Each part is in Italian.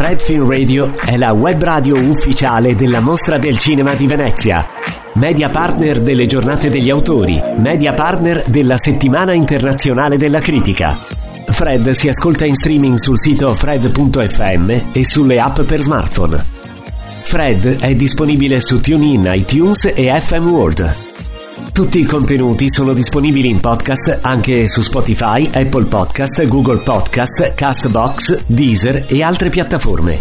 Fred Film Radio è la web radio ufficiale della Mostra del Cinema di Venezia, media partner delle Giornate degli Autori, media partner della Settimana Internazionale della Critica. Fred si ascolta in streaming sul sito fred.fm e sulle app per smartphone. Fred è disponibile su TuneIn, iTunes e FM World. Tutti i contenuti sono disponibili in podcast anche su Spotify, Apple Podcast, Google Podcast, Castbox, Deezer e altre piattaforme.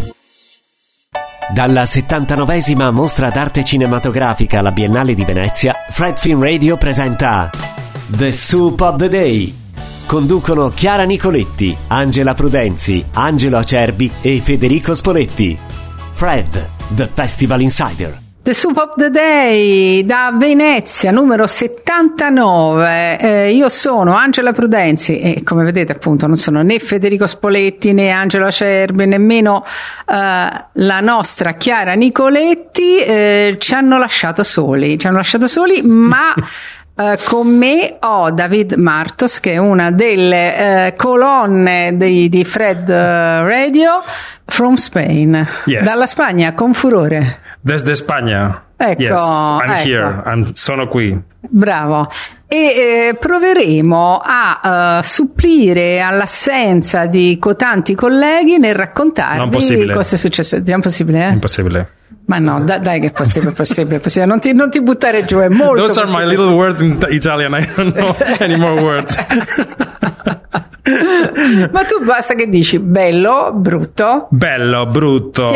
Dalla 79esima Mostra d'Arte Cinematografica alla Biennale di Venezia, Fred Film Radio presenta The Soup of the Day. Conducono Chiara Nicoletti, Angela Prudenzi, Angelo Acerbi e Federico Spoletti. Fred, The Festival Insider. The Soup of the Day da Venezia numero 79. Io sono Angela Prudenzi e, come vedete, appunto non sono né Federico Spoletti né Angelo Acerbi, nemmeno la nostra Chiara Nicoletti. Ci hanno lasciato soli, ma con me ho David Martos, che è una delle colonne di Fred Radio, from Spain. Yes. Dalla Spagna, con furore. Desde Spagna. Ecco, yes, here. Sono qui. Bravo. E proveremo a supplire all'assenza di cotanti colleghi nel raccontarvi cosa è successo. È impossibile? Impossibile. Ma no, dai che è possibile. Non ti buttare giù, è molto Those possibile. Are my little words in Italian, I don't know any more words. Ma tu basta che dici bello, brutto, ti è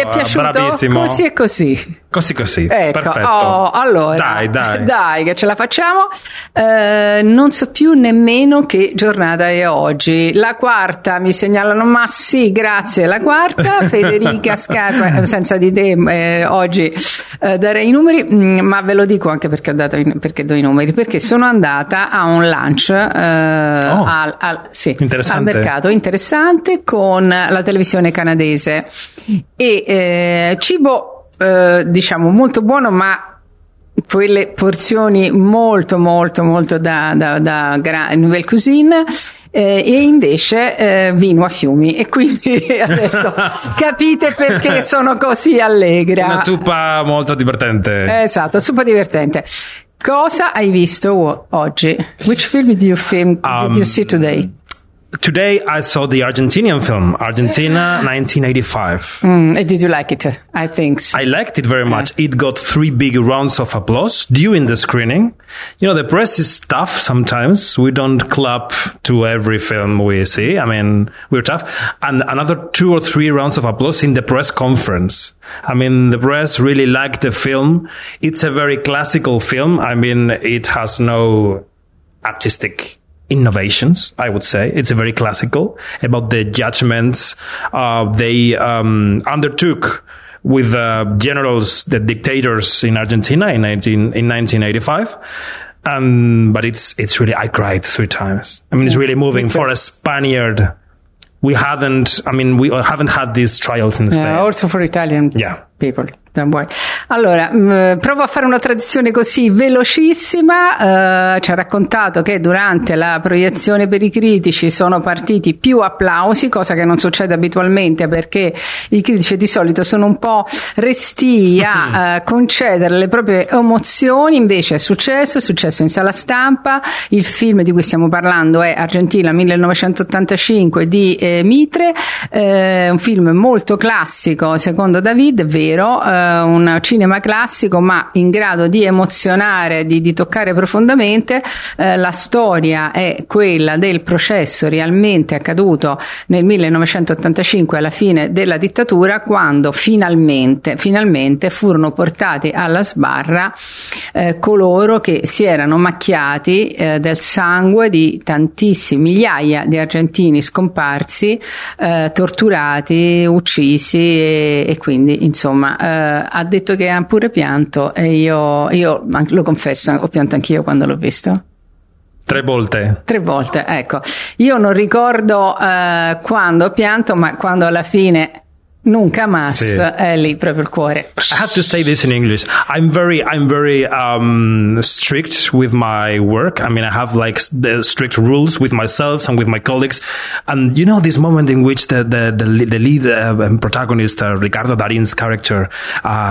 piaciuto, bravissimo, così e così, ecco, perfetto. Allora dai che ce la facciamo. Non so più nemmeno che giornata è oggi, la quarta mi segnalano, ma sì, grazie, la quarta. Federica Scarpa, senza di te oggi darei i numeri, ma ve lo dico anche perché perché do i numeri, perché sono andata a un lunch al mercato interessante con la televisione canadese e cibo diciamo molto buono, ma quelle porzioni molto da nouvelle cuisine, e invece vino a fiumi, e quindi adesso capite perché sono così allegra. Una zuppa molto divertente. Esatto, zuppa divertente. Cosa hai visto oggi? Which film did you see today? Today I saw the Argentinian film, Argentina 1985. Did you like it? I think so. I liked it very much. It got 3 big rounds of applause during the screening. You know, the press is tough sometimes. We don't clap to every film we see. I mean, we're tough. And another 2 or 3 rounds of applause in the press conference. I mean, the press really liked the film. It's a very classical film. I mean, it has no artistic innovations, I would say. It's a very classical about the judgments they undertook with generals, the dictators in Argentina in 1985. But it's really, I cried 3 times. I mean, it's really moving for a Spaniard. We haven't had these trials in Spain. Also for Italian people. Don't worry. Allora, provo a fare una tradizione così velocissima. Ci ha raccontato che durante la proiezione per i critici sono partiti più applausi, cosa che non succede abitualmente, perché i critici di solito sono un po' restii a concedere le proprie emozioni. Invece è successo in sala stampa. Il film di cui stiamo parlando è Argentina 1985 di Mitre, un film molto classico, secondo David, vero, un cinema classico, ma in grado di emozionare, di toccare profondamente. La storia è quella del processo realmente accaduto nel 1985, alla fine della dittatura, quando finalmente furono portati alla sbarra coloro che si erano macchiati del sangue di tantissime migliaia di argentini scomparsi, torturati, uccisi e quindi insomma ha detto che ha pure pianto, e io lo confesso, ho pianto anch'io quando l'ho visto. 3 volte, ecco. Io non ricordo quando ho pianto, ma quando alla fine Nunca más, sì. È lì proprio il cuore. I have to say this in English. I'm very strict with my work. I mean, I have like the strict rules with myself and with my colleagues. And you know this moment in which the lead protagonist, Ricardo Darin's character,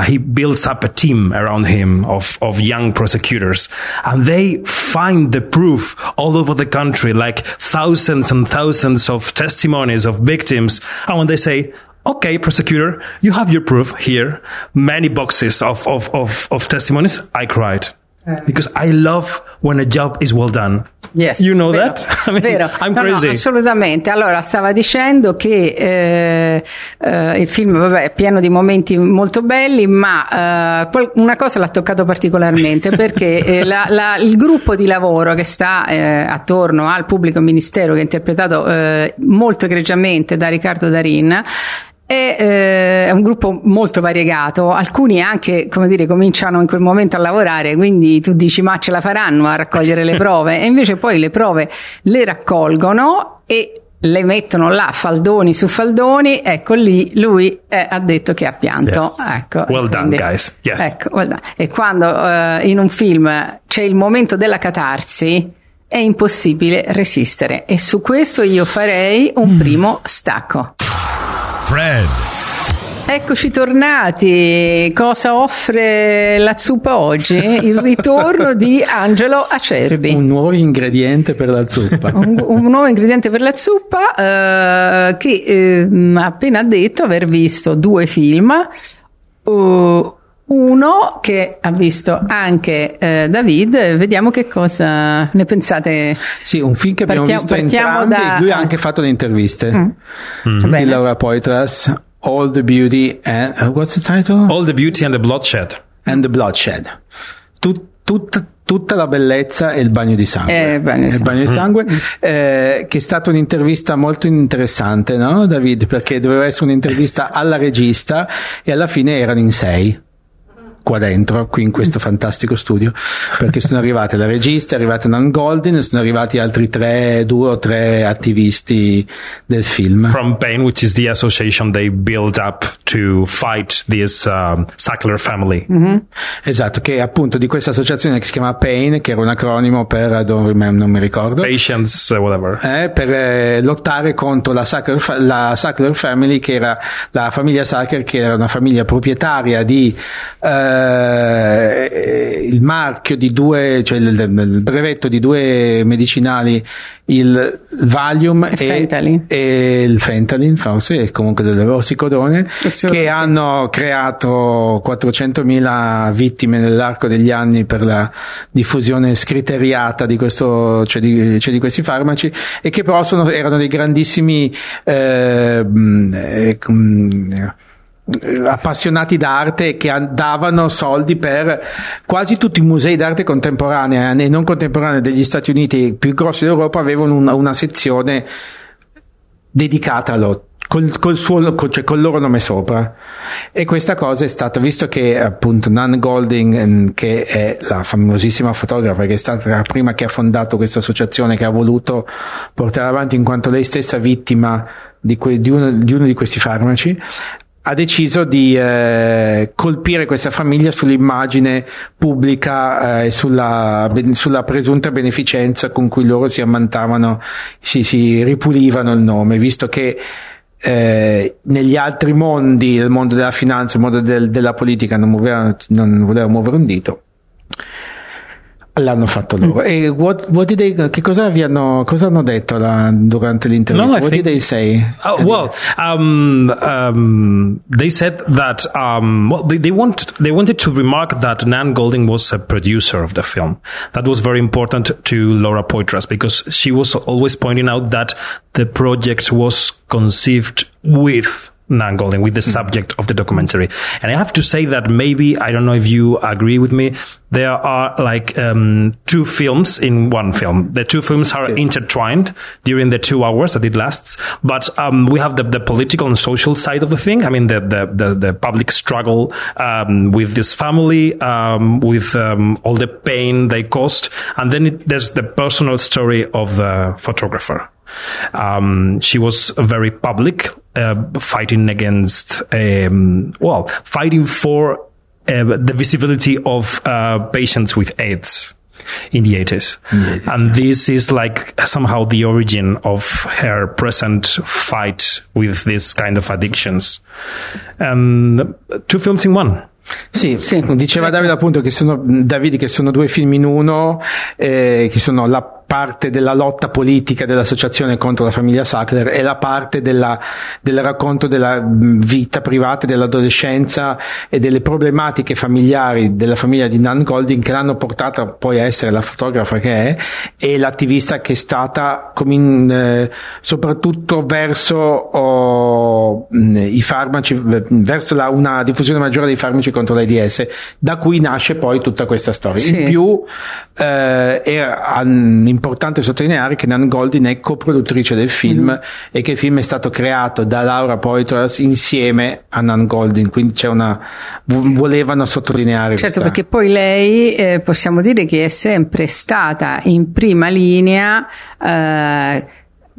he builds up a team around him of young prosecutors, and they find the proof all over the country, like thousands and thousands of testimonies of victims. And when they say, okay, prosecutor, you have your proof here. Many boxes of testimonies. I cried because I love when a job is well done. Yes, you know vero, that? I mean, vero. I'm crazy. No, assolutamente. Allora, stava dicendo che il film, vabbè, è pieno di momenti molto belli, ma una cosa l'ha toccato particolarmente perché il gruppo di lavoro che sta attorno al pubblico ministero, che è interpretato molto egregiamente da Ricardo Darin, è un gruppo molto variegato, alcuni anche, come dire, cominciano in quel momento a lavorare, quindi tu dici ma ce la faranno a raccogliere le prove, e invece poi le prove le raccolgono e le mettono là, faldoni su faldoni, ecco lì lui ha detto che ha pianto. Yes. Ecco, well quindi, done guys. Yes. Ecco, well done. E quando in un film c'è il momento della catarsi è impossibile resistere, e su questo io farei un primo stacco. Fred. Eccoci tornati. Cosa offre la zuppa oggi? Il ritorno di Angelo Acerbi. Un nuovo ingrediente per la zuppa. Un nuovo ingrediente per la zuppa, che ha appena detto aver visto 2 film. Uno che ha visto anche David, vediamo che cosa ne pensate. Sì, un film che abbiamo visto entrambi, da... lui ha anche fatto le interviste di Laura Poitras, All the Beauty and what's the title? All the Beauty and the Bloodshed. And the Bloodshed. Tutta la bellezza e il bagno di sangue. Che è stata un'intervista molto interessante, no David? Perché doveva essere un'intervista alla regista e alla fine erano in 6. Qua dentro, qui in questo fantastico studio, perché sono arrivate la regista, è arrivata Nan Goldin, sono arrivati altri 2 o 3 attivisti del film. From Pain, which is the association they build up to fight this Sackler family. Mm-hmm. Esatto, che appunto di questa associazione che si chiama Pain, che era un acronimo per non mi ricordo. Patience, whatever. Per lottare contro la Sackler family, che era la famiglia Sackler, che era una famiglia proprietaria di il marchio di 2, cioè il brevetto di 2 medicinali, il Valium e il Fentanyl, forse, comunque del ossicodone, che hanno creato 400.000 vittime nell'arco degli anni per la diffusione scriteriata di questo, cioè di questi farmaci, e che però erano dei grandissimi appassionati d'arte, che davano soldi per quasi tutti i musei d'arte contemporanea e non contemporanea degli Stati Uniti più grossi d'Europa, avevano una sezione dedicata col loro nome sopra, e questa cosa è stata, visto che appunto Nan Goldin, che è la famosissima fotografa, che è stata la prima che ha fondato questa associazione, che ha voluto portare avanti in quanto lei stessa vittima di uno di questi farmaci, ha deciso di colpire questa famiglia sull'immagine pubblica e sulla presunta beneficenza con cui loro si ammantavano, si ripulivano il nome, visto che negli altri mondi, il mondo della finanza, il mondo della politica, non voleva muovere un dito. L'hanno fatto loro. E what did they, che cosa hanno detto durante l'intervista? What did they say? They said that they wanted to remark that Nan Goldin was a producer of the film. That was very important to Laura Poitras, because she was always pointing out that the project was conceived with Nan Goldin, with the subject of the documentary. And I have to say that maybe, I don't know if you agree with me, there are like 2 films in one film. The 2 films are intertwined during the 2 hours that it lasts, but we have the political and social side of the thing. I mean, the public struggle with this family, with all the pain they caused, and then there's the personal story of the photographer. She was very public, fighting against, fighting for the visibility of patients with AIDS in the 80s. And this is like somehow the origin of her present fight with this kind of addictions. Two films in one. Sì, diceva Davide appunto che sono due film in uno, che sono la parte della lotta politica dell'associazione contro la famiglia Sackler e la parte del racconto della vita privata, dell'adolescenza e delle problematiche familiari della famiglia di Nan Goldin, che l'hanno portata poi a essere la fotografa che è e l'attivista che è stata, soprattutto verso i farmaci, verso una diffusione maggiore dei farmaci contro l'AIDS, da cui nasce poi tutta questa storia. Sì. In più importante sottolineare che Nan Goldin è coproduttrice del film e che il film è stato creato da Laura Poitras insieme a Nan Goldin, quindi c'è volevano sottolineare perché poi lei possiamo dire che è sempre stata in prima linea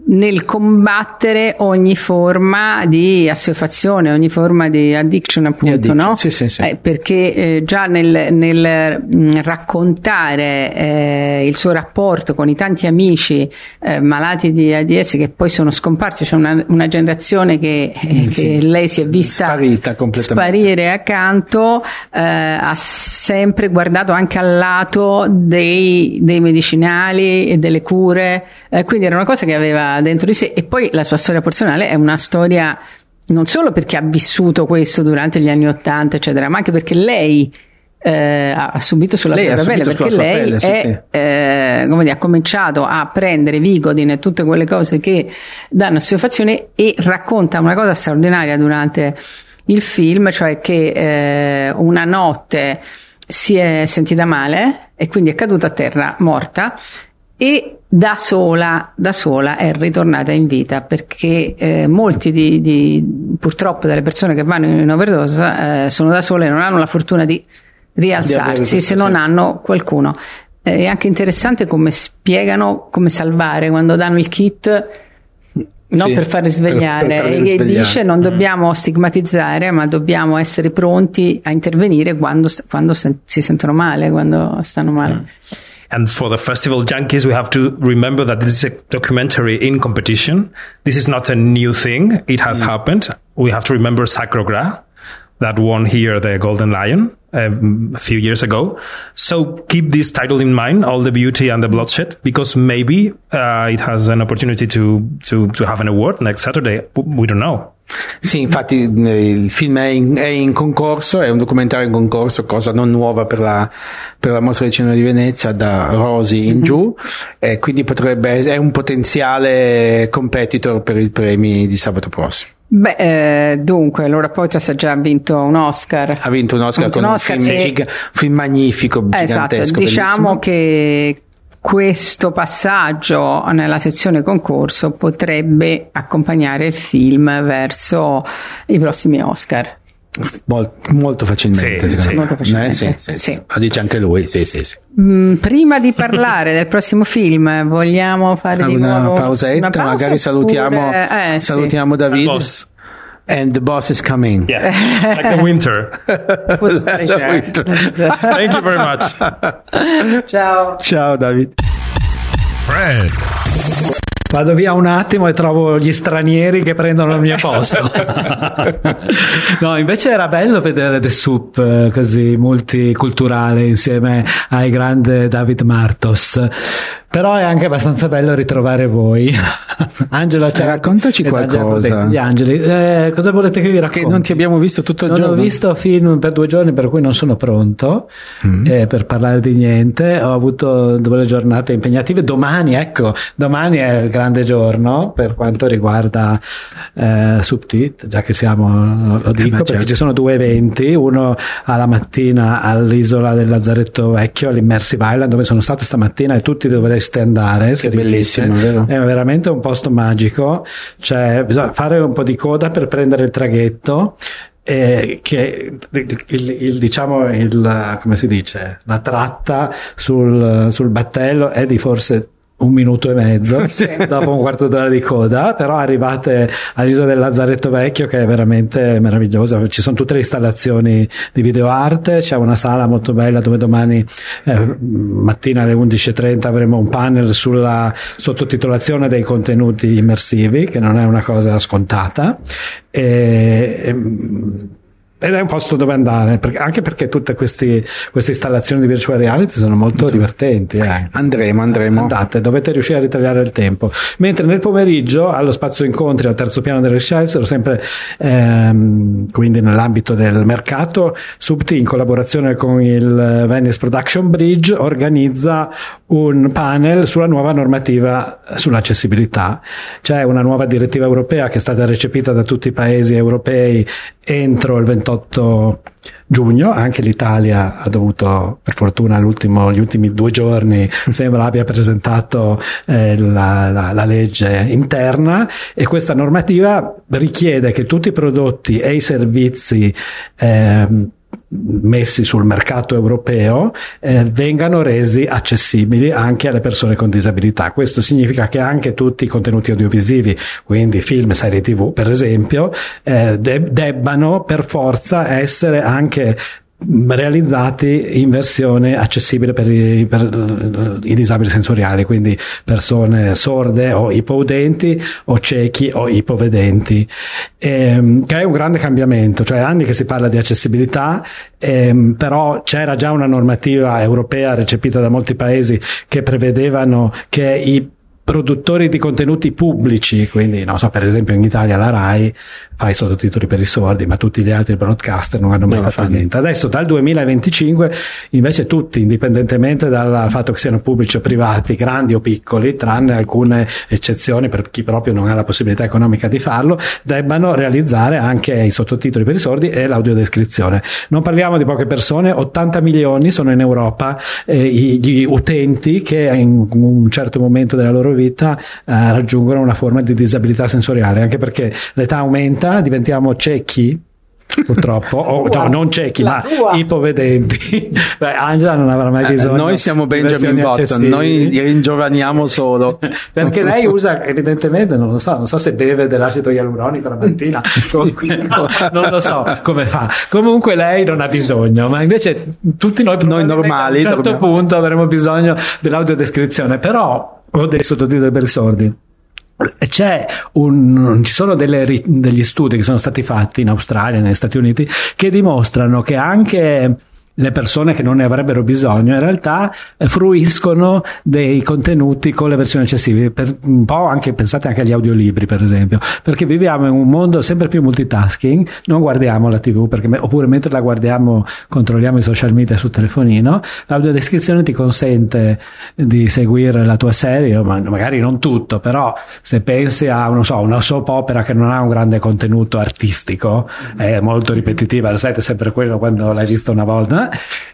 nel combattere ogni forma di assuefazione, ogni forma di addiction, appunto, addiction, no? Sì. Perché già nel raccontare il suo rapporto con i tanti amici malati di AIDS che poi sono scomparsi, c'è una generazione che lei si è vista sparita completamente, sparire accanto, ha sempre guardato anche al lato dei medicinali e delle cure, quindi era una cosa che aveva dentro di sé. E poi la sua storia personale è una storia non solo perché ha vissuto questo durante gli anni '80 eccetera, ma anche perché lei ha subito sulla propria pelle, perché lei ha cominciato a prendere Vicodin e tutte quelle cose che danno assuefazione, e racconta una cosa straordinaria durante il film, cioè che una notte si è sentita male e quindi è caduta a terra morta e da sola è ritornata in vita, perché molti purtroppo delle persone che vanno in overdose sono da sole e non hanno la fortuna di rialzarsi se non hanno qualcuno. È anche interessante come spiegano come salvare quando danno il kit per far risvegliare, e dice non dobbiamo stigmatizzare, ma dobbiamo essere pronti a intervenire quando si sentono male, quando stanno male. And for the festival junkies, we have to remember that this is a documentary in competition. This is not a new thing. It has happened. We have to remember Sacro Gras that won here the Golden Lion a few years ago. So keep this title in mind, All the Beauty and the Bloodshed, because maybe it has an opportunity to have an award next Saturday. We don't know. Sì, infatti il film è in concorso, è un documentario in concorso, cosa non nuova per la Mostra del Cinema di Venezia da Rosi in giù, e quindi è un potenziale competitor per i premi di sabato prossimo. Dunque, Laura Poitras ha già vinto un Oscar. Ha vinto un Oscar con un film, film magnifico, gigantesco. Esatto, diciamo bellissimo. Che questo passaggio nella sezione concorso potrebbe accompagnare il film verso i prossimi Oscar. Molto facilmente, Molto facilmente. Lo dice anche lui, sì. Prima di parlare del prossimo film vogliamo fare una pausetta, magari salutiamo, salutiamo David. And the boss is coming. Yeah, like the winter. Thank you very much. Ciao David. Fred. Vado via un attimo e trovo gli stranieri che prendono il mio posto. No, invece era bello vedere The Soup così multiculturale insieme al grande David Martos. Però è anche abbastanza bello ritrovare voi. Angela Acerbi, raccontaci qualcosa. Gli angeli. Cosa volete che vi racconti? Che non ti abbiamo visto tutto il giorno. Non ho visto film per 2 giorni, per cui non sono pronto per parlare di niente. Ho avuto 2 giornate impegnative. Domani è il grande giorno per quanto riguarda SubTit, già che siamo, lo dico, perché ci sono 2 eventi. Uno alla mattina all'isola del Lazzaretto Vecchio, all'Immersive Island, dove sono stato stamattina e tutti dovreste andare, che bellissimo, vero? È veramente un posto magico, cioè bisogna fare un po' di coda per prendere il traghetto, che la tratta sul battello è di forse un minuto e mezzo, sì, dopo un quarto d'ora di coda, però arrivate all'isola del Lazzaretto Vecchio, che è veramente meravigliosa. Ci sono tutte le installazioni di videoarte, c'è una sala molto bella dove domani mattina alle 11.30 avremo un panel sulla sottotitolazione dei contenuti immersivi, che non è una cosa scontata, ed è un posto dove andare, anche perché tutte queste installazioni di virtual reality sono molto divertenti. Andremo. Andate, dovete riuscire a ritagliare il tempo. Mentre nel pomeriggio allo spazio incontri al terzo piano delle Schelzer, sempre quindi nell'ambito del mercato, SubTit, in collaborazione con il Venice Production Bridge, organizza un panel sulla nuova normativa sull'accessibilità. C'è una nuova direttiva europea che è stata recepita da tutti i paesi europei entro il 28 giugno, anche l'Italia ha dovuto, per fortuna gli ultimi 2 giorni sembra abbia presentato la legge interna, e questa normativa richiede che tutti i prodotti e i servizi messi sul mercato europeo vengano resi accessibili anche alle persone con disabilità. Questo significa che anche tutti i contenuti audiovisivi, quindi film, serie TV per esempio, debbano per forza essere anche realizzati in versione accessibile per i disabili sensoriali, quindi persone sorde o ipoudenti o ciechi o ipovedenti, che è un grande cambiamento. Cioè, anni che si parla di accessibilità, però c'era già una normativa europea recepita da molti paesi che prevedevano che i produttori di contenuti pubblici, quindi per esempio in Italia la RAI fa i sottotitoli per i sordi, ma tutti gli altri broadcaster non hanno mai fatto niente. Adesso dal 2025 invece tutti, indipendentemente dal fatto che siano pubblici o privati, grandi o piccoli, tranne alcune eccezioni per chi proprio non ha la possibilità economica di farlo, debbano realizzare anche i sottotitoli per i sordi e l'audiodescrizione. Non parliamo di poche persone, 80 milioni sono in Europa gli utenti che in un certo momento della loro vita raggiungono una forma di disabilità sensoriale, anche perché l'età aumenta, diventiamo ciechi purtroppo, non ciechi ma ipovedenti. Beh, Angela non avrà mai bisogno. Noi siamo Benjamin Button, noi ringiovaniamo solo perché lei usa, evidentemente non so se beve dell'acido ialuronico la mattina non lo so come fa, comunque lei non ha bisogno, ma invece tutti noi normali a un certo punto avremo bisogno dell'audiodescrizione però o dei sottotitoli per i sordi. Ci sono degli studi che sono stati fatti in Australia, negli Stati Uniti, che dimostrano che anche le persone che non ne avrebbero bisogno in realtà fruiscono dei contenuti con le versioni accessibili, per un po' anche, pensate anche agli audiolibri per esempio, perché viviamo in un mondo sempre più multitasking, non guardiamo la TV oppure mentre la guardiamo controlliamo i social media sul telefonino. L'audiodescrizione ti consente di seguire la tua serie, ma magari non tutto, però se pensi a una soap opera che non ha un grande contenuto artistico, è molto ripetitiva, lo sai, è sempre quello quando l'hai visto una volta,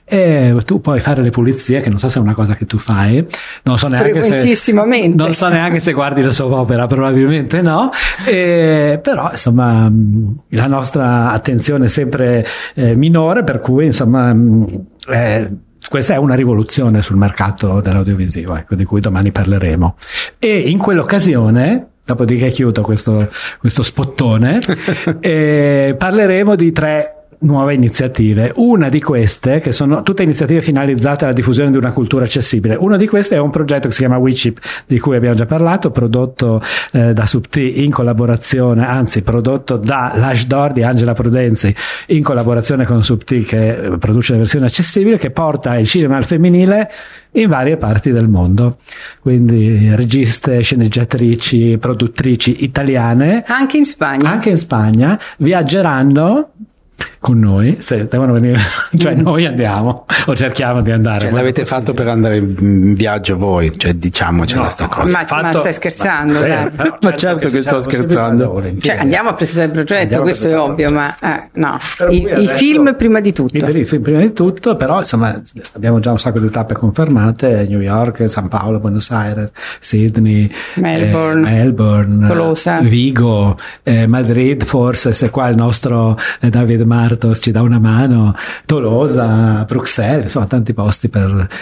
e tu puoi fare le pulizie, che non so se è una cosa che tu fai, non so neanche se guardi la soap opera, probabilmente no, però insomma la nostra attenzione è sempre minore, per cui insomma questa è una rivoluzione sul mercato dell'audiovisivo, di cui domani parleremo. E in quell'occasione, dopodiché chiudo questo spottone, parleremo di 3 nuove iniziative. Una di queste, che sono tutte iniziative finalizzate alla diffusione di una cultura accessibile, una di queste è un progetto che si chiama WeChip, di cui abbiamo già parlato, prodotto da SubTit in collaborazione, anzi prodotto da L'Ashdor di Angela Prudenzi in collaborazione con SubTit, che produce la versione accessibile, che porta il cinema al femminile in varie parti del mondo, quindi registe, sceneggiatrici, produttrici italiane anche in Spagna viaggeranno con noi, se devono venire, cioè noi andiamo o cerchiamo di andare. L'avete fatto per andare in viaggio voi, diciamocela questa cosa. Ma stai scherzando? Ma certo che sto scherzando. Andiamo a presentare il progetto, questo è ovvio, ma no. I film prima di tutto. I film prima di tutto, però insomma abbiamo già un sacco di tappe confermate: New York, San Paolo, Buenos Aires, Sydney, Melbourne, Tolosa, Vigo, Madrid, forse, se qua il nostro David Martos Martos ci dà una mano, Tolosa, Bruxelles, insomma tanti posti,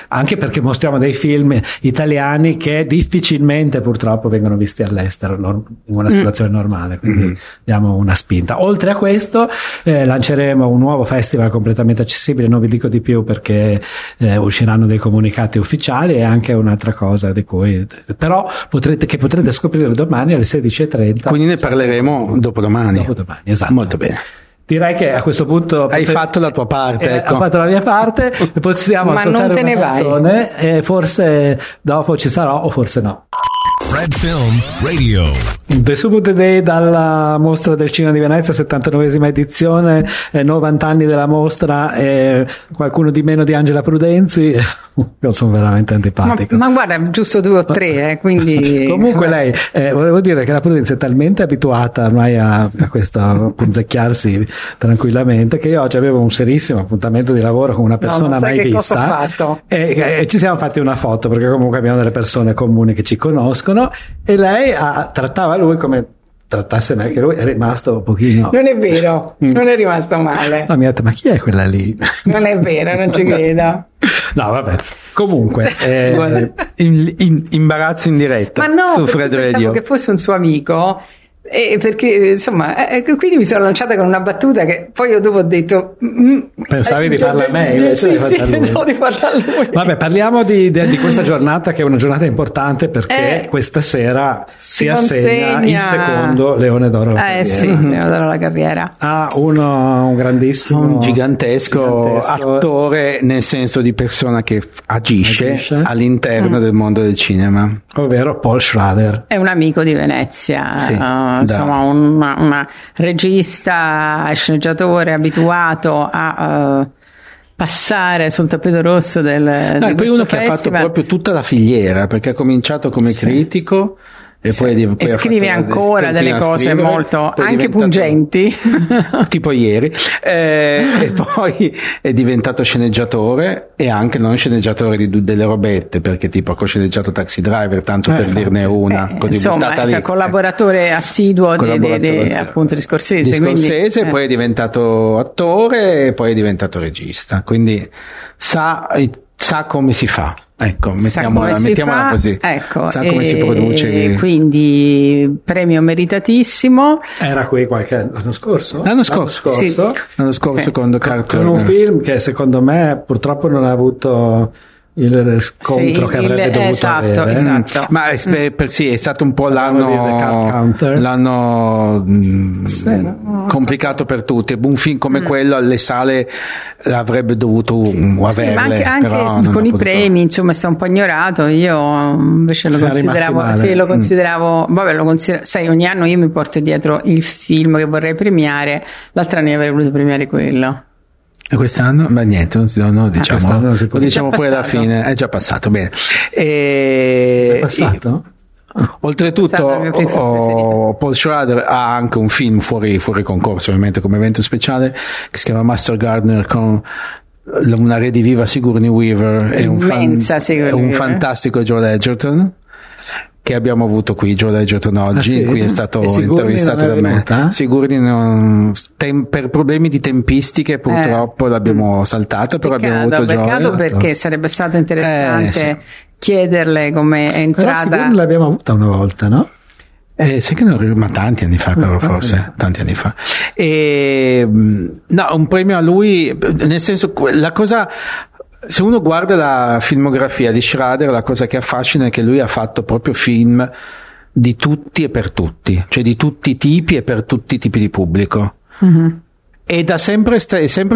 anche perché mostriamo dei film italiani che difficilmente purtroppo vengono visti all'estero in una situazione normale, quindi diamo una spinta. Oltre a questo lanceremo un nuovo festival completamente accessibile, non vi dico di più perché usciranno dei comunicati ufficiali, e anche un'altra cosa di cui però potrete scoprire domani alle 16:30, quindi ne parleremo dopodomani, esatto. Molto bene, direi che a questo punto hai fatto la tua parte, ecco. Ho fatto la mia parte, possiamo ascoltare una canzone e forse dopo ci sarò o forse no. Fred Film Radio. The Soup of the Day dalla Mostra del Cinema di Venezia, 79esima edizione, 90 anni della mostra, qualcuno di meno di Angela Prudenzi. Io sono veramente antipatico. Ma guarda, giusto 2 o 3, quindi... Comunque lei, volevo dire che la Prudenzi è talmente abituata ormai a questo punzecchiarsi tranquillamente, che io oggi avevo un serissimo appuntamento di lavoro con una persona mai vista, e ci siamo fatti una foto, perché comunque abbiamo delle persone comuni che ci conoscono, e lei trattava lui come trattasse me, che lui è rimasto un pochino... Non è vero, non è rimasto male. No, mi ha detto, ma chi è quella lì? Non è vero, non ci credo. No, vabbè, comunque guarda, imbarazzo in diretta. Ma no, su Fred Radio. Pensavo che fosse un suo amico, perché insomma quindi mi sono lanciata con una battuta che poi io dopo ho detto pensavi di farla a me, sì, pensavo di farla a lui. Vabbè, parliamo di questa giornata, che è una giornata importante perché questa sera si assegna il secondo Leone d'Oro alla carriera. Leone d'Oro alla carriera un grandissimo, un gigantesco attore, nel senso di persona che agisce all'interno del mondo del cinema, ovvero Paul Schrader. È un amico di Venezia, sì. Insomma, un regista, sceneggiatore abituato a passare sul tappeto rosso del poi uno festival. Che ha fatto proprio tutta la filiera, perché ha cominciato come critico e poi e scrive ancora delle cose molto anche pungenti, tipo ieri, e poi è diventato sceneggiatore, e anche non sceneggiatore delle robette, perché tipo ha cosceneggiato Taxi Driver, tanto per dirne una, così, insomma è un collaboratore assiduo appunto di Scorsese, quindi. Poi è diventato attore e poi è diventato regista, quindi sa come si fa. Ecco, mettiamola così. Ecco, sa come si produce. Quindi premio meritatissimo. Era qui l'anno scorso? L'anno scorso sì. Con un film che secondo me purtroppo non ha avuto il riscontro che avrebbe dovuto avere. Esatto. Ma è stato un po' l'anno complicato per tutti. Un film come quello alle sale avrebbe dovuto averle. Ma anche con i premi, insomma, sta un po' ignorato. Io invece lo consideravo, sai, ogni anno io mi porto dietro il film che vorrei premiare, l'altro anno io avrei voluto premiare quello. E quest'anno? Ma niente, non diciamo poi alla fine, è già passato, bene. È passato? Oltretutto Paul Schrader ha anche un film fuori concorso, ovviamente come evento speciale, che si chiama Master Gardener, con una rediviva Sigourney Weaver e un fantastico Joel Edgerton, che abbiamo avuto qui Joel Edgerton oggi, e qui è stato intervistato da me. Per problemi di tempistiche purtroppo l'abbiamo saltato, però abbiamo avuto Joel. Peccato, perché sarebbe stato interessante chiederle come è entrata. Però l'abbiamo avuta una volta, no? Sai che non ricordo, ma tanti anni fa, però forse tanti anni fa. No, un premio a lui, nel senso, la cosa... Se uno guarda la filmografia di Schrader, la cosa che affascina è che lui ha fatto proprio film di tutti e per tutti, cioè di tutti i tipi e per tutti i tipi di pubblico. E è sempre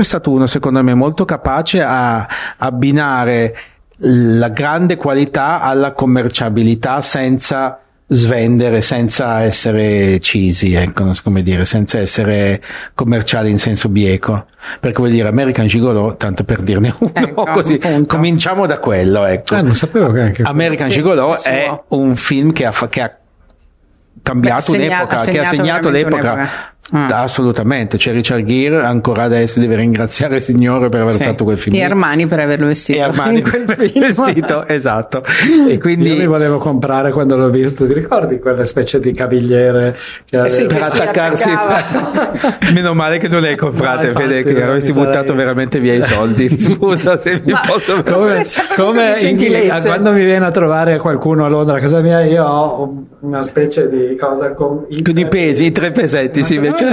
stato uno, secondo me, molto capace a abbinare la grande qualità alla commerciabilità senza svendere, senza essere cheesy, come dire, senza essere commerciali in senso bieco, perché vuol dire American Gigolo, tanto per dirne uno, così cominciamo da quello, ecco. Non sapevo che anche American Gigolo è un film che ha cambiato un'epoca, che ha segnato l'epoca Assolutamente, c'è Richard Gere ancora adesso deve ringraziare il Signore per aver fatto quel film, e Armani per averlo vestito, e Armani per averlo vestito, esatto. E quindi io li volevo comprare quando l'ho visto, ti ricordi quella specie di cavigliere che per attaccarsi meno male che non le hai comprate, Fede, che avresti buttato veramente via i soldi. Scusa se mi posso, come in, quando mi viene a trovare qualcuno a Londra a casa mia, io ho una specie di cosa con i pesi, i tre pesetti, sì, perché tu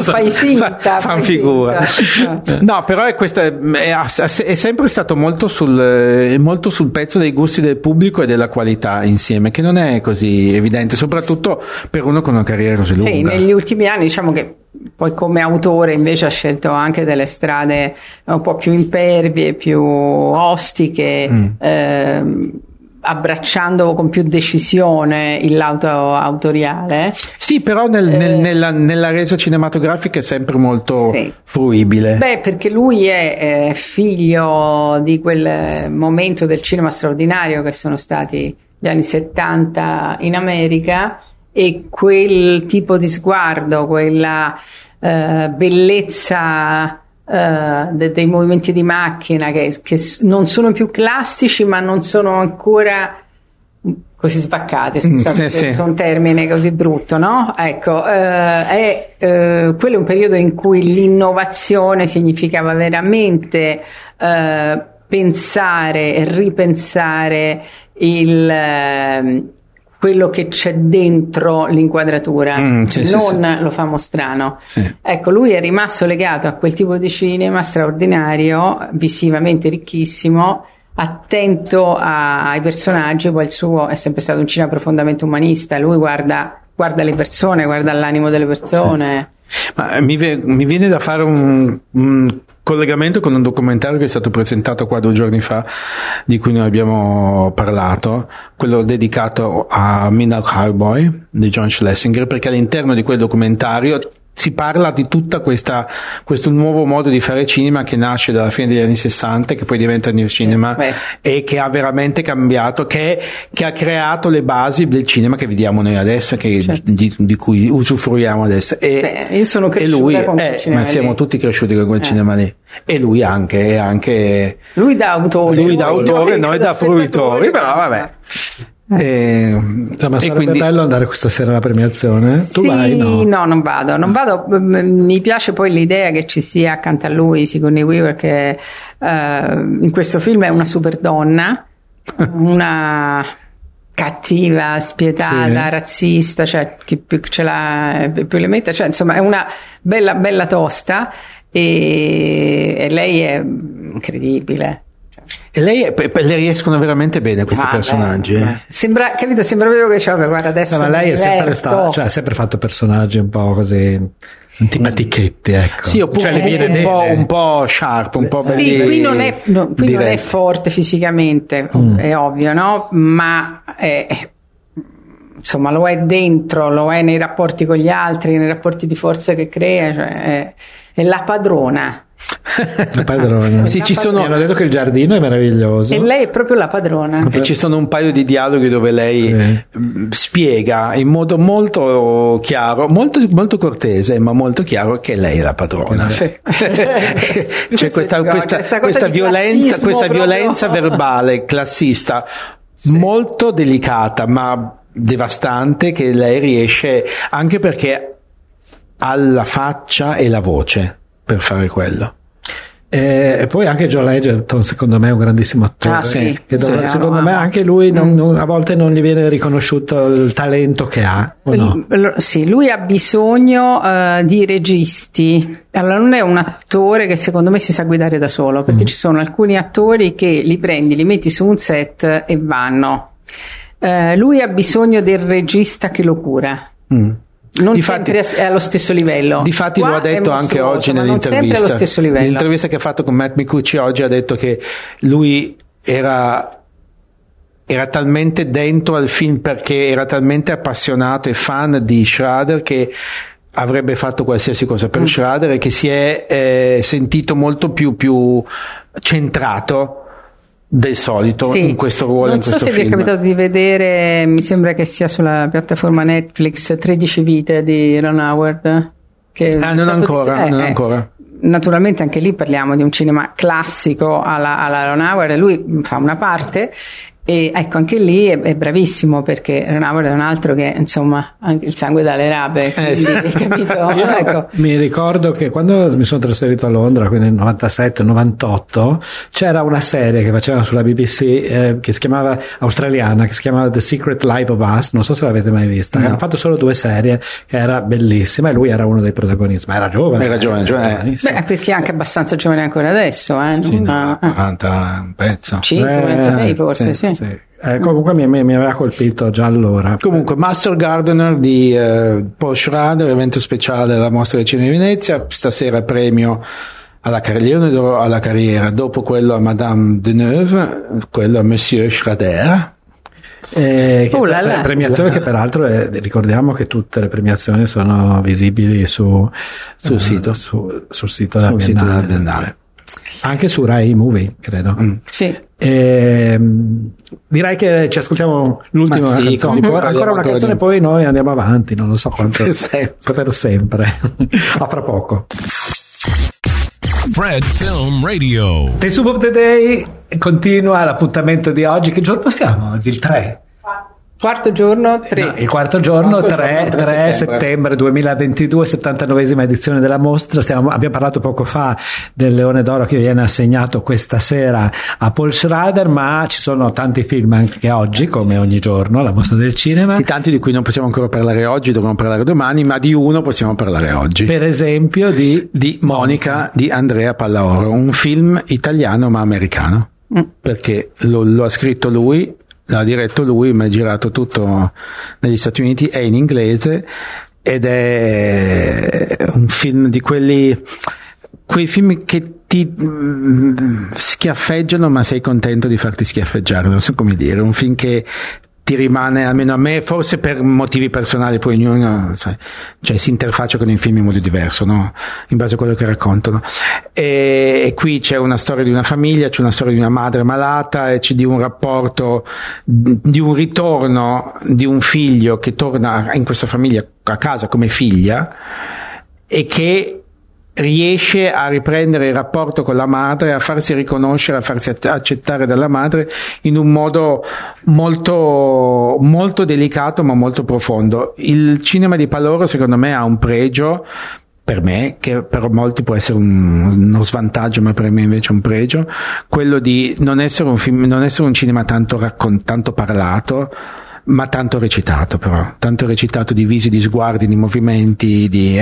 fai finta, fan figura. No, però è questa, è sempre stato molto sul pezzo dei gusti del pubblico e della qualità insieme, che non è così evidente, soprattutto per uno con una carriera così lunga. Sì, negli ultimi anni, diciamo che poi come autore invece ha scelto anche delle strade un po' più impervie, più ostiche, abbracciando con più decisione il lato autoriale. Sì, però nella resa cinematografica è sempre molto fruibile. Beh, perché lui è figlio di quel momento del cinema straordinario che sono stati gli anni 70 in America, e quel tipo di sguardo, quella bellezza dei movimenti di macchina che non sono più classici, ma non sono ancora così sbaccati, scusate, è un termine così brutto, no? Ecco, quello è un periodo in cui l'innovazione significava veramente pensare e ripensare quello che c'è dentro l'inquadratura, lo fa Mostrano. Sì. Ecco, lui è rimasto legato a quel tipo di cinema straordinario, visivamente ricchissimo, attento ai personaggi. Poi il suo è sempre stato un cinema profondamente umanista, lui guarda le persone, guarda l'animo delle persone. Sì. Ma mi viene da fare un collegamento con un documentario che è stato presentato qua 2 giorni fa, di cui noi abbiamo parlato, quello dedicato a Midnight Cowboy di John Schlesinger, perché all'interno di quel documentario si parla di tutta questo nuovo modo di fare cinema che nasce dalla fine degli anni 60, che poi diventa New Cinema, e che ha veramente cambiato, che ha creato le basi del cinema che vediamo noi adesso, di cui usufruiamo adesso. Io sono cresciuta con quel cinema, ma siamo tutti cresciuti con quel cinema lì. E lui anche lui da autore, noi da fruitori, però vabbè. Ma sarebbe bello andare questa sera alla premiazione. Tu vai? No, non vado. Mi piace poi l'idea che ci sia accanto a lui Sigourney Weaver, che in questo film è una super donna, una cattiva, spietata, razzista, cioè chi più ce l'ha più le mette, cioè insomma è una bella bella tosta, e lei è incredibile. E lei le riescono veramente bene questi personaggi. Sembra, capito? Sembra proprio che guarda adesso. No, ma lei ha sempre fatto personaggi un po' così antipatichetti, ecco. Sì, oppure cioè, un po' sharp, un po' belli. Sì, qui non è forte fisicamente, è ovvio, no? Ma insomma lo è dentro, lo è nei rapporti con gli altri, nei rapporti di forza che crea, cioè, è la padrona. La padrona. Sì, hanno detto che il giardino è meraviglioso, e lei è proprio la padrona. E ci sono un paio di dialoghi dove lei spiega in modo molto chiaro, molto, molto cortese, ma molto chiaro, che lei è la padrona. Sì. C'è questa violenza verbale classista molto delicata, ma devastante, che lei riesce, anche perché ha la faccia e la voce per fare quello. E poi anche Joel Edgerton, secondo me, è un grandissimo attore, che secondo me anche lui a volte non gli viene riconosciuto il talento che ha, o no? Sì, lui ha bisogno di registi. Allora non è un attore che secondo me si sa guidare da solo, perché ci sono alcuni attori che li prendi, li metti su un set e vanno. Lui ha bisogno del regista che lo cura. Non difatti, sempre è allo stesso livello. Difatti lo ha detto anche oggi nell'intervista. L'intervista che ha fatto con Matt Micucci oggi ha detto che lui era talmente dentro al film, perché era talmente appassionato e fan di Schrader, che avrebbe fatto qualsiasi cosa per Schrader, e che si è sentito molto più centrato del solito, sì, in questo ruolo, in questo film. Non so se vi è capitato di vedere, mi sembra che sia sulla piattaforma Netflix, 13 vite di Ron Howard. Che non ancora. Naturalmente anche lì parliamo di un cinema classico alla Ron Howard, lui fa una parte. E ecco, anche lì è bravissimo, perché Ron Howard è un altro che, insomma, anche il sangue dalle rape, quindi, capito? Io, ecco. Mi ricordo che quando mi sono trasferito a Londra, quindi nel 97-98, c'era una serie che facevano sulla BBC che si chiamava, australiana, che si chiamava The Secret Life of Us, non so se l'avete mai vista, no. Hanno fatto solo 2 serie, che era bellissima, e lui era uno dei protagonisti, ma era giovane. Beh, perché è anche abbastanza giovane ancora adesso, sì, no, 40 un pezzo, 46 forse, sì. Sì. Comunque mi aveva colpito già allora. Comunque, Master Gardener di Paul Schrader, evento speciale della Mostra del Cinema di Venezia, stasera premio alla Leone d'Oro alla carriera, dopo quello a Madame Deneuve, quello a Monsieur Schrader. Premiazione che peraltro ricordiamo che tutte le premiazioni sono visibili sul sito della Biennale. Anche su Rai Movie, credo. Sì. Direi che ci ascoltiamo l'ultima canzone, ancora una canzone, poi noi andiamo avanti, non lo so quanto, per sempre. A fra poco. Fred Film Radio. The Soup of the Day continua l'appuntamento di oggi. Che giorno siamo? Il 3? Quarto giorno, 3. No, il quarto giorno, 3 settembre 2022, 79esima edizione della mostra. Abbiamo parlato poco fa del Leone d'Oro che viene assegnato questa sera a Paul Schrader, ma ci sono tanti film anche oggi, come ogni giorno, la mostra del cinema. Sì, tanti di cui non possiamo ancora parlare oggi, dobbiamo parlare domani, ma di uno possiamo parlare oggi. Per esempio di Monica di Andrea Pallaoro, un film italiano ma americano, perché lo ha scritto lui. L'ha diretto lui, ma è girato tutto negli Stati Uniti, è in inglese, ed è un film di quei film che ti schiaffeggiano, ma sei contento di farti schiaffeggiare, non so come dire, un film che ti rimane, almeno a me, forse per motivi personali, poi ognuno si interfaccia con i film in modo diverso, no? In base a quello che raccontano. E qui c'è una storia di una famiglia, c'è una storia di una madre malata, e c'è di un rapporto, di un ritorno di un figlio che torna in questa famiglia a casa come figlia, e che riesce a riprendere il rapporto con la madre, a farsi riconoscere, a farsi accettare dalla madre in un modo molto, molto delicato ma molto profondo. Il cinema di Pallaoro, secondo me, ha un pregio, per me, che per molti può essere uno svantaggio, ma per me invece un pregio, quello di non essere un cinema tanto parlato, ma tanto recitato, però di visi, di sguardi, di movimenti,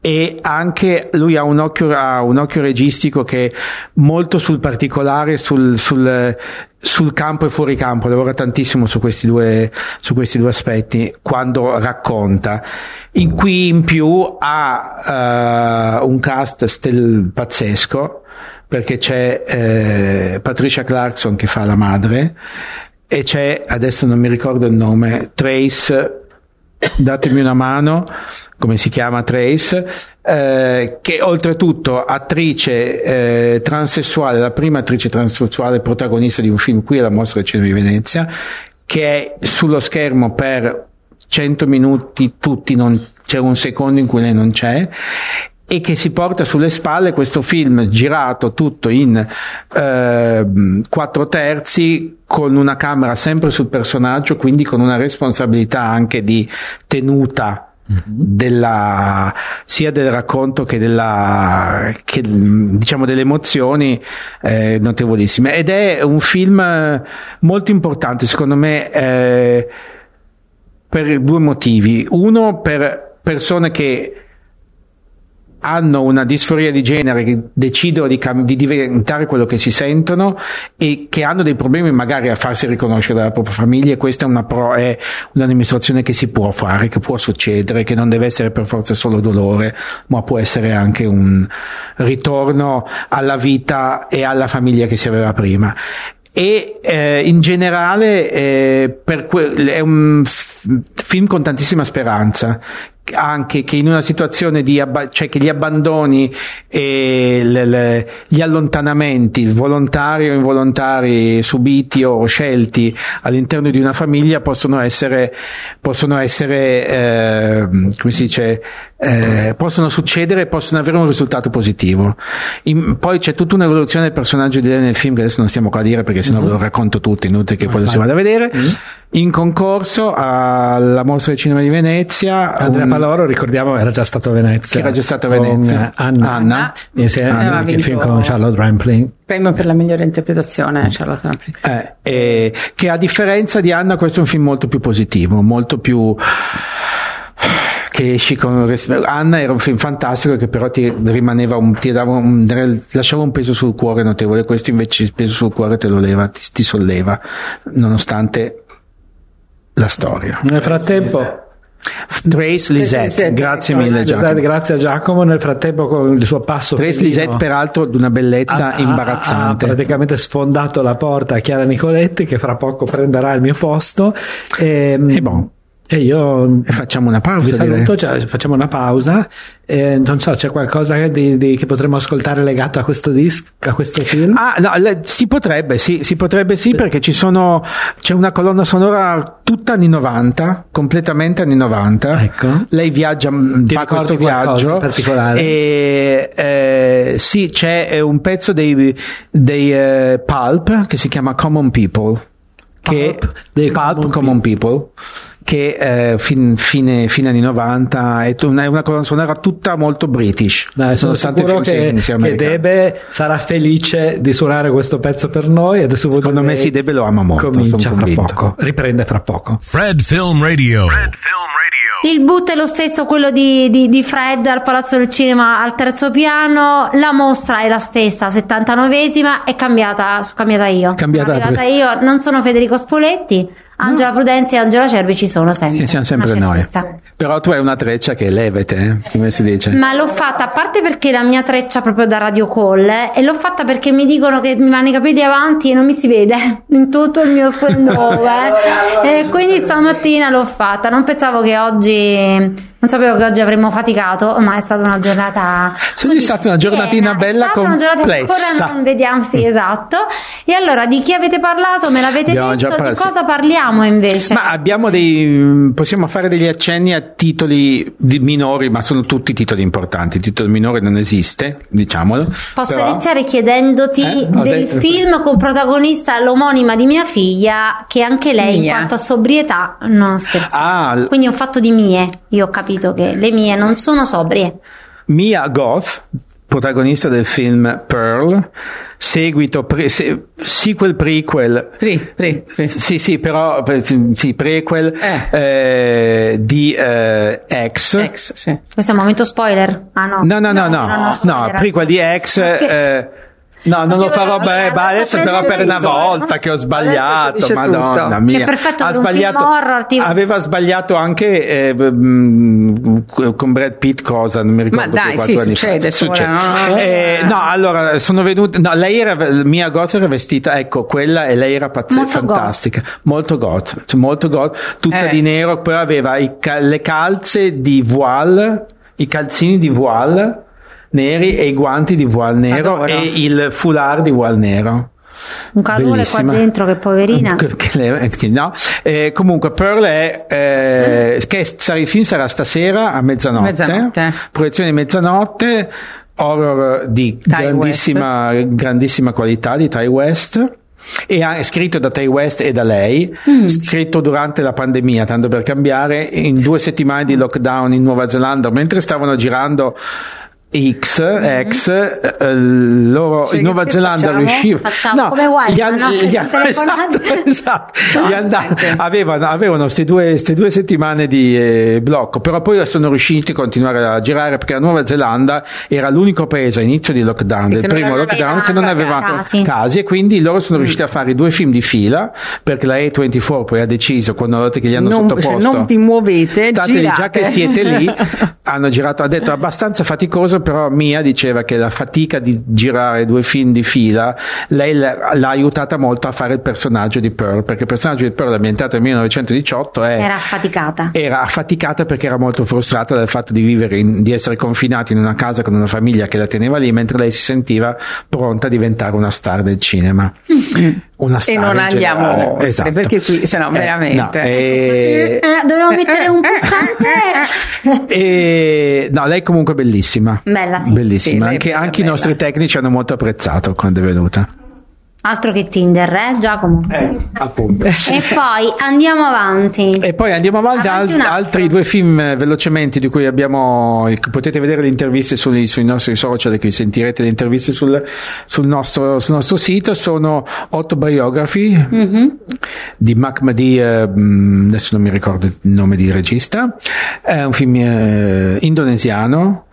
e anche lui ha un occhio registico che è molto sul particolare, sul campo e fuori campo, lavora tantissimo su questi due aspetti quando racconta. In qui in più ha un cast pazzesco, perché c'è Patricia Clarkson che fa la madre, e c'è, adesso non mi ricordo il nome, Trace, datemi una mano, come si chiama Trace, che oltretutto attrice transessuale, la prima attrice transessuale protagonista di un film qui alla Mostra del Cinema di Venezia, che è sullo schermo per 100 minuti tutti, non c'è un secondo in cui lei non c'è, e che si porta sulle spalle questo film girato tutto in 4/3, con una camera sempre sul personaggio, quindi con una responsabilità anche di tenuta sia del racconto che delle emozioni notevolissime, ed è un film molto importante, secondo me, per 2 motivi. Uno, per persone che hanno una disforia di genere, che decidono di diventare quello che si sentono, e che hanno dei problemi magari a farsi riconoscere dalla propria famiglia, e questa è un'amministrazione che si può fare, che può succedere, che non deve essere per forza solo dolore, ma può essere anche un ritorno alla vita e alla famiglia che si aveva prima. E in generale è un film con tantissima speranza, anche che in una situazione di che gli abbandoni e gli allontanamenti volontari o involontari, subiti o scelti all'interno di una famiglia, possono essere come si dice, possono succedere e possono avere un risultato positivo. Poi c'è tutta un'evoluzione del personaggio di lei nel film, che adesso non stiamo qua a dire perché sennò ve lo racconto tutto, inutile che poi lo si vada a vedere. In concorso alla Mostra del Cinema di Venezia, Andrea Paloro, ricordiamo, era già stato a Venezia. Che era già stato a Venezia. Anna. Insieme al film con Charlotte Rampling. Premio per la migliore interpretazione, Charlotte Rampling. Che a differenza di Anna, questo è un film molto più positivo, molto più... che esci con... Anna era un film fantastico che però ti rimaneva lasciava un peso sul cuore notevole. Questo invece il peso sul cuore te lo leva, ti solleva, nonostante la storia. Nel frattempo Trace Lysette, grazie mille Giacomo. Grazie a Giacomo. Nel frattempo, con il suo passo Trace Lysette, peraltro di una bellezza imbarazzante, ha praticamente sfondato la porta a Chiara Nicoletti, che fra poco prenderà il mio posto. E facciamo una pausa. Vi saluto, facciamo una pausa. Non so, c'è qualcosa che potremmo ascoltare legato a questo disco, a questo film? Si potrebbe, sì. Perché c'è una colonna sonora tutta anni 90, completamente anni 90. Ecco. Lei viaggia, fa questo viaggio particolare. Sì, c'è un pezzo dei Pulp che si chiama Common People. Common People. Che fine anni 90 è una colonna sonora tutta molto british. Sono sicuro che Debe sarà felice di suonare questo pezzo per noi. Adesso secondo me Debe lo ama molto. Riprende fra poco. Fred Film Radio. Il boot è lo stesso, quello di Fred al Palazzo del Cinema al terzo piano. La mostra è la stessa, 79esima, è cambiata io. Non sono Federico Spoletti. Angela Prudenzi e Angelo Acerbi ci sono sempre. Sì, siamo sempre noi. Però tu hai una treccia che levete, come si dice. Ma l'ho fatta a parte perché la mia treccia proprio da radio call, e l'ho fatta perché mi dicono che mi vanno i capelli avanti e non mi si vede in tutto il mio splendore. Quindi stamattina l'ho fatta. Non sapevo che oggi avremmo faticato, ma è stata una giornata. È stata una giornatina bella, complessa. Non vediamo, sì, esatto. E allora di chi avete parlato? Me l'avete detto? Di cosa parliamo invece? Ma possiamo fare degli accenni a titoli minori, ma sono tutti titoli importanti. Il titolo minore non esiste, diciamolo. Posso iniziare chiedendoti film con protagonista l'omonima di mia figlia, che anche lei, in quanto a sobrietà, non scherza. Quindi è un fatto di mie, io ho capito. Che le mie non sono sobrie. Mia Goth, protagonista del film Pearl, prequel di X. Sì. Questo è un momento spoiler. Prequel di X. Adesso però per una volta che ho sbagliato, madonna mia, ha sbagliato, aveva sbagliato anche con Brad Pitt, cosa non mi ricordo, allora sono venuta, lei era, Mia Goth era vestita, ecco quella, e lei era pazzesca, fantastica, molto goth, tutta di nero, però aveva le calze di voile, i calzini di voile neri e i guanti di voile nero, e il foulard di voile nero. Un calore qua dentro, che poverina. Comunque Pearl è il film sarà stasera a mezzanotte. Proiezione di mezzanotte, horror di grandissima qualità di Ty West. E scritto da Ty West e da lei, scritto durante la pandemia, tanto per cambiare, in 2 settimane di lockdown in Nuova Zelanda, mentre stavano girando loro, cioè, in Nuova Zelanda riuscivano come Wiseman, avevano queste due settimane di blocco, però poi sono riusciti a continuare a girare, perché la Nuova Zelanda era l'unico paese all'inizio di lockdown, del primo lockdown, che non aveva casi, e quindi loro sono riusciti a fare 2 film di fila, perché la A24 poi ha deciso, quando volta che gli hanno sottoposto, non vi muovete, già che siete lì, hanno girato, ha detto abbastanza faticoso, però Mia diceva che la fatica di girare due film di fila lei l'ha aiutata molto a fare il personaggio di Pearl, perché il personaggio di Pearl ambientato nel 1918 era affaticata perché era molto frustrata dal fatto di vivere di essere confinata in una casa con una famiglia che la teneva lì, mentre lei si sentiva pronta a diventare una star del cinema. Una star, e non andiamo oltre, esatto, perché qui sennò veramente dovevo mettere un pulsante. No, lei comunque è bellissima. Bella, sì. Bellissima, sì, anche i nostri tecnici hanno molto apprezzato quando è venuta. Altro che Tinder, Giacomo? Appunto. E poi andiamo avanti. Altri due film velocemente di cui abbiamo. Potete vedere le interviste sui nostri social, e qui sentirete le interviste sul nostro sito. Sono Autobiography di Mac. Adesso non mi ricordo il nome di regista. È un film indonesiano.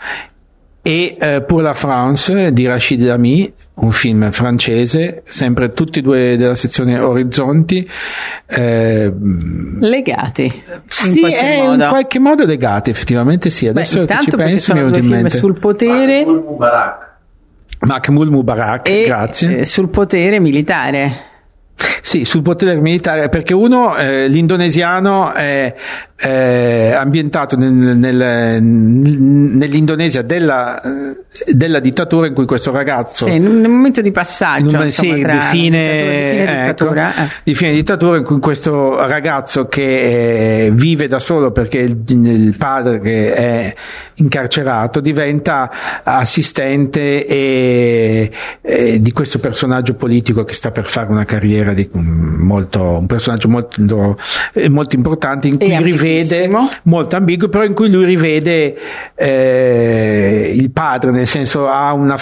E Pour la France di Rachid Lamy, un film francese, sempre tutti e due della sezione Orizzonti, legati in qualche modo legati, effettivamente sì. Adesso che ci penso, mi viene in mente sul potere Mahmoud Mubarak e, grazie, sul potere militare. Sì, sul potere militare, perché uno, l'indonesiano è ambientato nell'Indonesia della dittatura, in cui questo ragazzo, sì, nel momento di passaggio, di fine dittatura, in cui questo ragazzo che vive da solo perché il padre che è incarcerato diventa assistente e di questo personaggio politico che sta per fare una carriera un personaggio molto importante, in cui rivede molto ambiguo, però in cui lui rivede il padre, nel senso ha un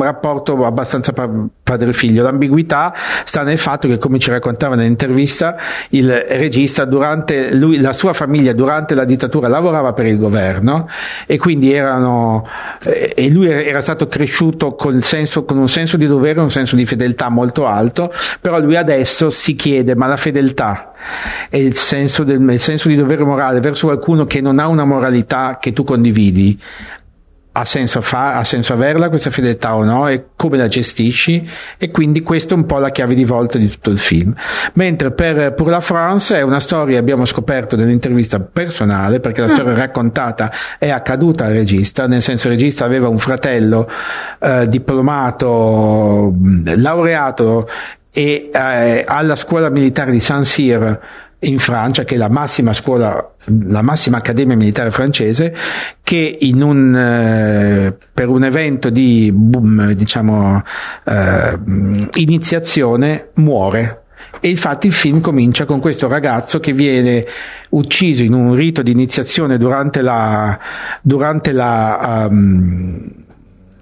rapporto abbastanza padre-figlio. L'ambiguità sta nel fatto che, come ci raccontava nell'intervista il regista, la sua famiglia durante la dittatura lavorava per il governo, e quindi e lui era stato cresciuto con un senso di dovere, un senso di fedeltà molto alto, però lui adesso si chiede: ma la fedeltà e il senso di dovere morale verso qualcuno che non ha una moralità che tu condividi, ha senso averla questa fedeltà o no, e come la gestisci? E quindi questa è un po' la chiave di volta di tutto il film. Mentre per Pour la France è una storia, abbiamo scoperto nell'intervista, personale, perché la storia raccontata è accaduta al regista, nel senso il regista aveva un fratello diplomato, laureato e alla scuola militare di Saint-Cyr in Francia, che è la massima accademia militare francese, che per un evento di iniziazione muore. E infatti il film comincia con questo ragazzo che viene ucciso in un rito di iniziazione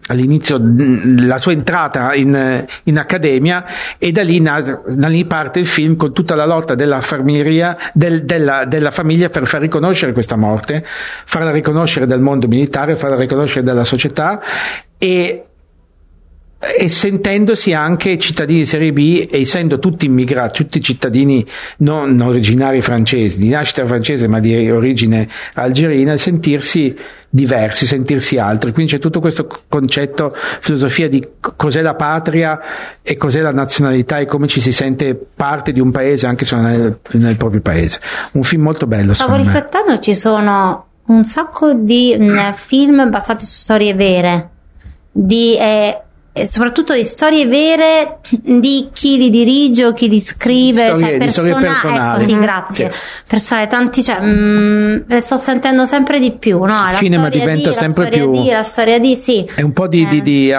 all'inizio la sua entrata in accademia, e da lì parte il film con tutta la lotta della famiglia per far riconoscere questa morte, farla riconoscere dal mondo militare, farla riconoscere dalla società, e sentendosi anche cittadini di serie B, essendo tutti immigrati, tutti cittadini non originari francesi, di nascita francese ma di origine algerina, sentirsi diversi, sentirsi altri. Quindi c'è tutto questo concetto, filosofia di cos'è la patria e cos'è la nazionalità, e come ci si sente parte di un paese anche se non è nel proprio paese. Un film molto bello. Stavo riflettendo, ci sono un sacco di film basati su storie vere, soprattutto di storie vere, di chi li dirige o chi li scrive, personali. Ecco, sì, grazie. Sì. Personali, tanti, le sto sentendo sempre di più, no? Il cinema diventa sempre più. La storia di, sì. È un po' di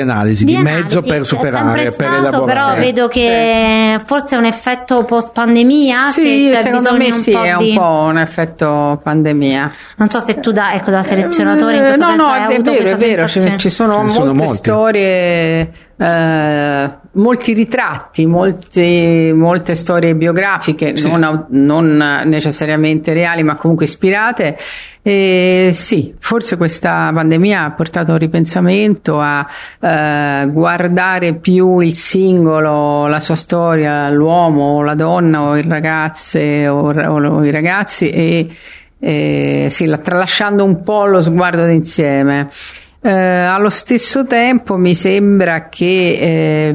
analisi, di mezzo per superare, per elaborare. Però vedo che forse è un effetto post pandemia. Sì, che secondo me è un po' un effetto pandemia. Non so se tu da selezionatore in questo senso hai avuto questa sensazione. Ci sono molte storie. Molti ritratti, molte storie biografiche, sì, non necessariamente reali ma comunque ispirate, e sì, forse questa pandemia ha portato a un ripensamento, a guardare più il singolo, la sua storia, l'uomo o la donna o il ragazze o i ragazzi, e sì, tralasciando un po' lo sguardo d'insieme. Allo stesso tempo mi sembra che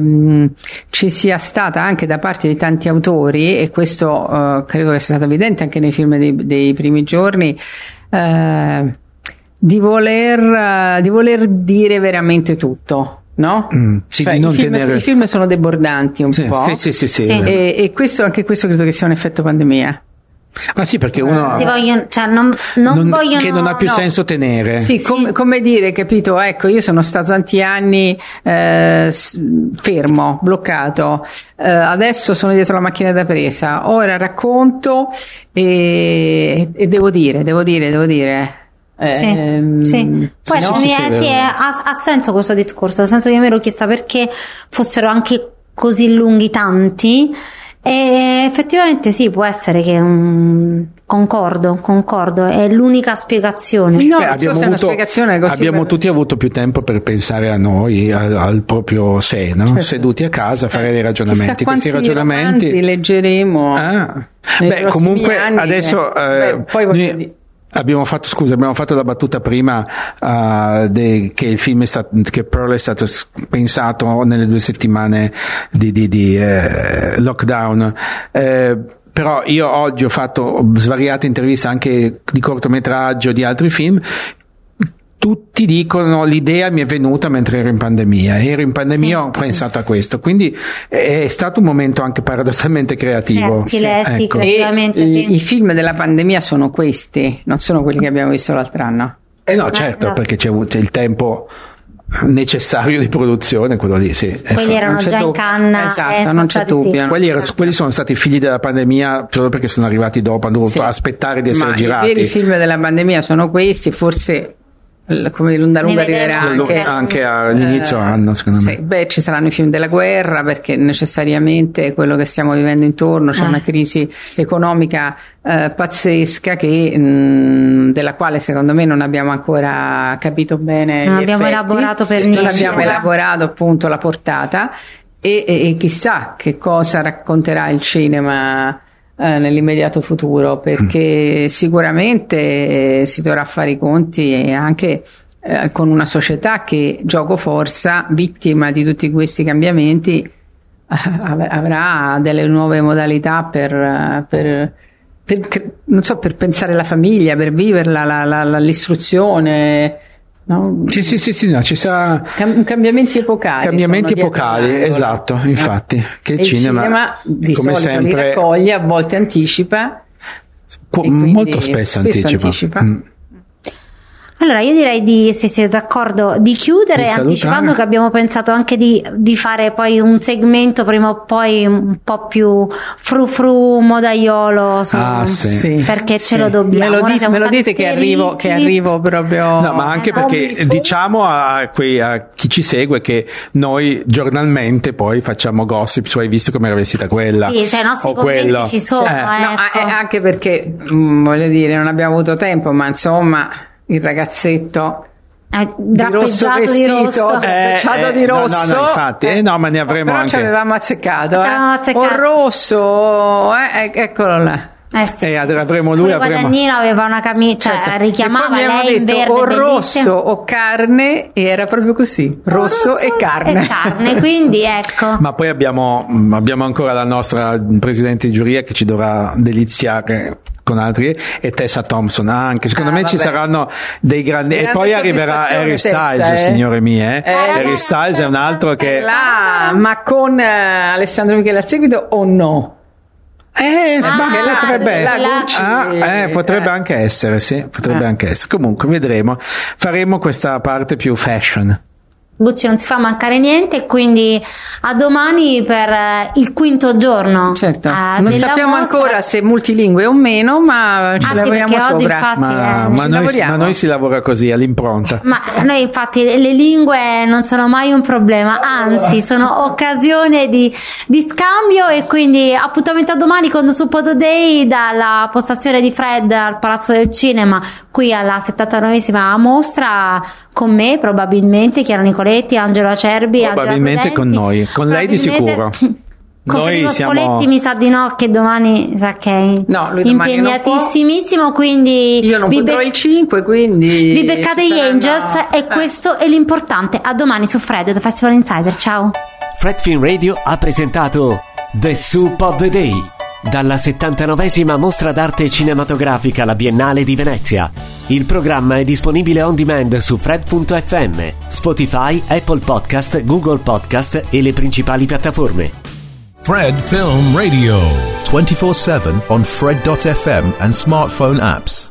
ci sia stata anche da parte di tanti autori, e questo credo che sia stato evidente anche nei film dei primi giorni, di voler dire veramente tutto. No? Sì, cioè, i film sono debordanti un po'. Sì. E questo credo che sia un effetto pandemia. Ma sì, perché uno vogliono, che non ha più senso tenere. Sì. Come dire, capito? Ecco, io sono stato tanti anni fermo, bloccato, adesso sono dietro la macchina da presa, ora racconto e devo dire. Sì. Poi ha senso questo discorso, nel senso che mi ero chiesta perché fossero anche così lunghi tanti, e effettivamente sì, può essere che concordo, è l'unica spiegazione. Abbiamo tutti avuto più tempo per pensare a noi, al proprio sé, no? Certo. Seduti a casa, fare dei ragionamenti. Questi ragionamenti li leggeremo comunque anni, adesso poi voglio dire. Abbiamo fatto la battuta prima che il film che Pearl è stato pensato nelle 2 settimane di lockdown. Però io oggi ho fatto svariate interviste anche di cortometraggio, di altri film. Tutti dicono l'idea mi è venuta mentre ero in pandemia, ho pensato a questo, quindi è stato un momento anche paradossalmente creativo. I film della pandemia sono questi, non sono quelli che abbiamo visto l'altro anno. No, certo. Perché c'è il tempo necessario di produzione, quello lì sì. Quelli erano già in canna, esatto, non c'è dubbio. Quelli sono stati figli della pandemia solo perché sono arrivati dopo, hanno dovuto aspettare di essere girati. I veri film della pandemia sono questi, forse. Come lunga arriverà anche all'inizio anno, secondo me. Ci saranno i film della guerra, perché necessariamente quello che stiamo vivendo intorno, c'è una crisi economica pazzesca della quale secondo me non abbiamo ancora capito bene non abbiamo elaborato appunto la portata, e chissà che cosa racconterà il cinema nell'immediato futuro, perché sicuramente si dovrà fare i conti anche con una società che, gioco forza, vittima di tutti questi cambiamenti, avrà delle nuove modalità per pensare la famiglia, per viverla, l'istruzione. No? Sì, ci sarà cambiamenti epocali. Esatto, infatti. Che il cinema di come solito sempre li raccoglie, a volte anticipa, molto spesso anticipa. Allora io direi se siete d'accordo di chiudere, anticipando che abbiamo pensato anche di fare poi un segmento prima o poi un po' più frufru modaiolo perché ce lo dobbiamo. Me lo dite che arrivo proprio. No, ma anche perché diciamo a chi ci segue che noi giornalmente poi facciamo gossip su hai visto come era vestita quella. Sì, cioè i nostri commenti ci sono, ecco. No, anche perché voglio dire, non abbiamo avuto tempo, ma insomma, il ragazzetto drappeggiato di rosso, infatti, ma ne avremo anche. Ci avevamo azzeccato. Con rosso, eccolo là. Avremo lui. Guadagnino aveva una camicia, certo. Richiamava lei in verde, o bellissimo. Rosso o carne, era proprio così, rosso e carne. Quindi ecco. Ma poi abbiamo ancora la nostra presidente di giuria che ci dovrà deliziare con altri, e Tessa Thompson anche secondo me. Ci saranno dei grandi, e poi arriverà Harry Styles, signore mie. Harry Styles è un altro che ma con Alessandro Michele a seguito o no? Potrebbe anche essere, sì, potrebbe anche essere. Comunque vedremo, faremo questa parte più fashion. Gucci non si fa mancare niente, quindi a domani per il 5° giorno. Certo, non sappiamo ancora se multilingue o meno, ma ci lavoriamo sopra. Oggi, infatti, ma noi si lavora così, all'impronta. Ma noi infatti le lingue non sono mai un problema, anzi sono occasione di scambio, e quindi appuntamento a domani con The Soup of the Day dalla postazione di Fred al Palazzo del Cinema, qui alla 79esima mostra, con me probabilmente Chiara Nicoletti, Angelo Acerbi, probabilmente Angela Prudenzi, con lei di sicuro. Noi siamo... Spoletti mi sa di no, che domani sa che no, lui domani impegnatissimissimo non può. Quindi io non potrò il 5, quindi vi beccate gli Angels, no. E questo è l'importante. A domani su Fred da Festival Insider. Ciao. Fred Film Radio ha presentato The Soup of the Day, dalla 79esima Mostra d'Arte Cinematografica alla Biennale di Venezia. Il programma è disponibile on demand su fred.fm, Spotify, Apple Podcast, Google Podcast e le principali piattaforme. Fred Film Radio, 24/7 on fred.fm and smartphone apps.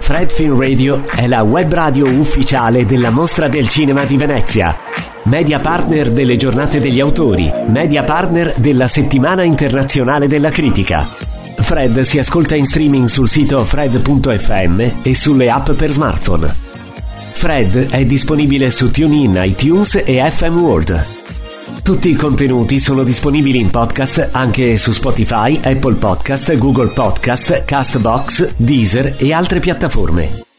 Fred Film Radio è la web radio ufficiale della Mostra del Cinema di Venezia, media partner delle Giornate degli Autori, media partner della Settimana Internazionale della Critica. Fred si ascolta in streaming sul sito fred.fm e sulle app per smartphone. Fred è disponibile su TuneIn, iTunes e FM World. Tutti i contenuti sono disponibili in podcast anche su Spotify, Apple Podcast, Google Podcast, Castbox, Deezer e altre piattaforme.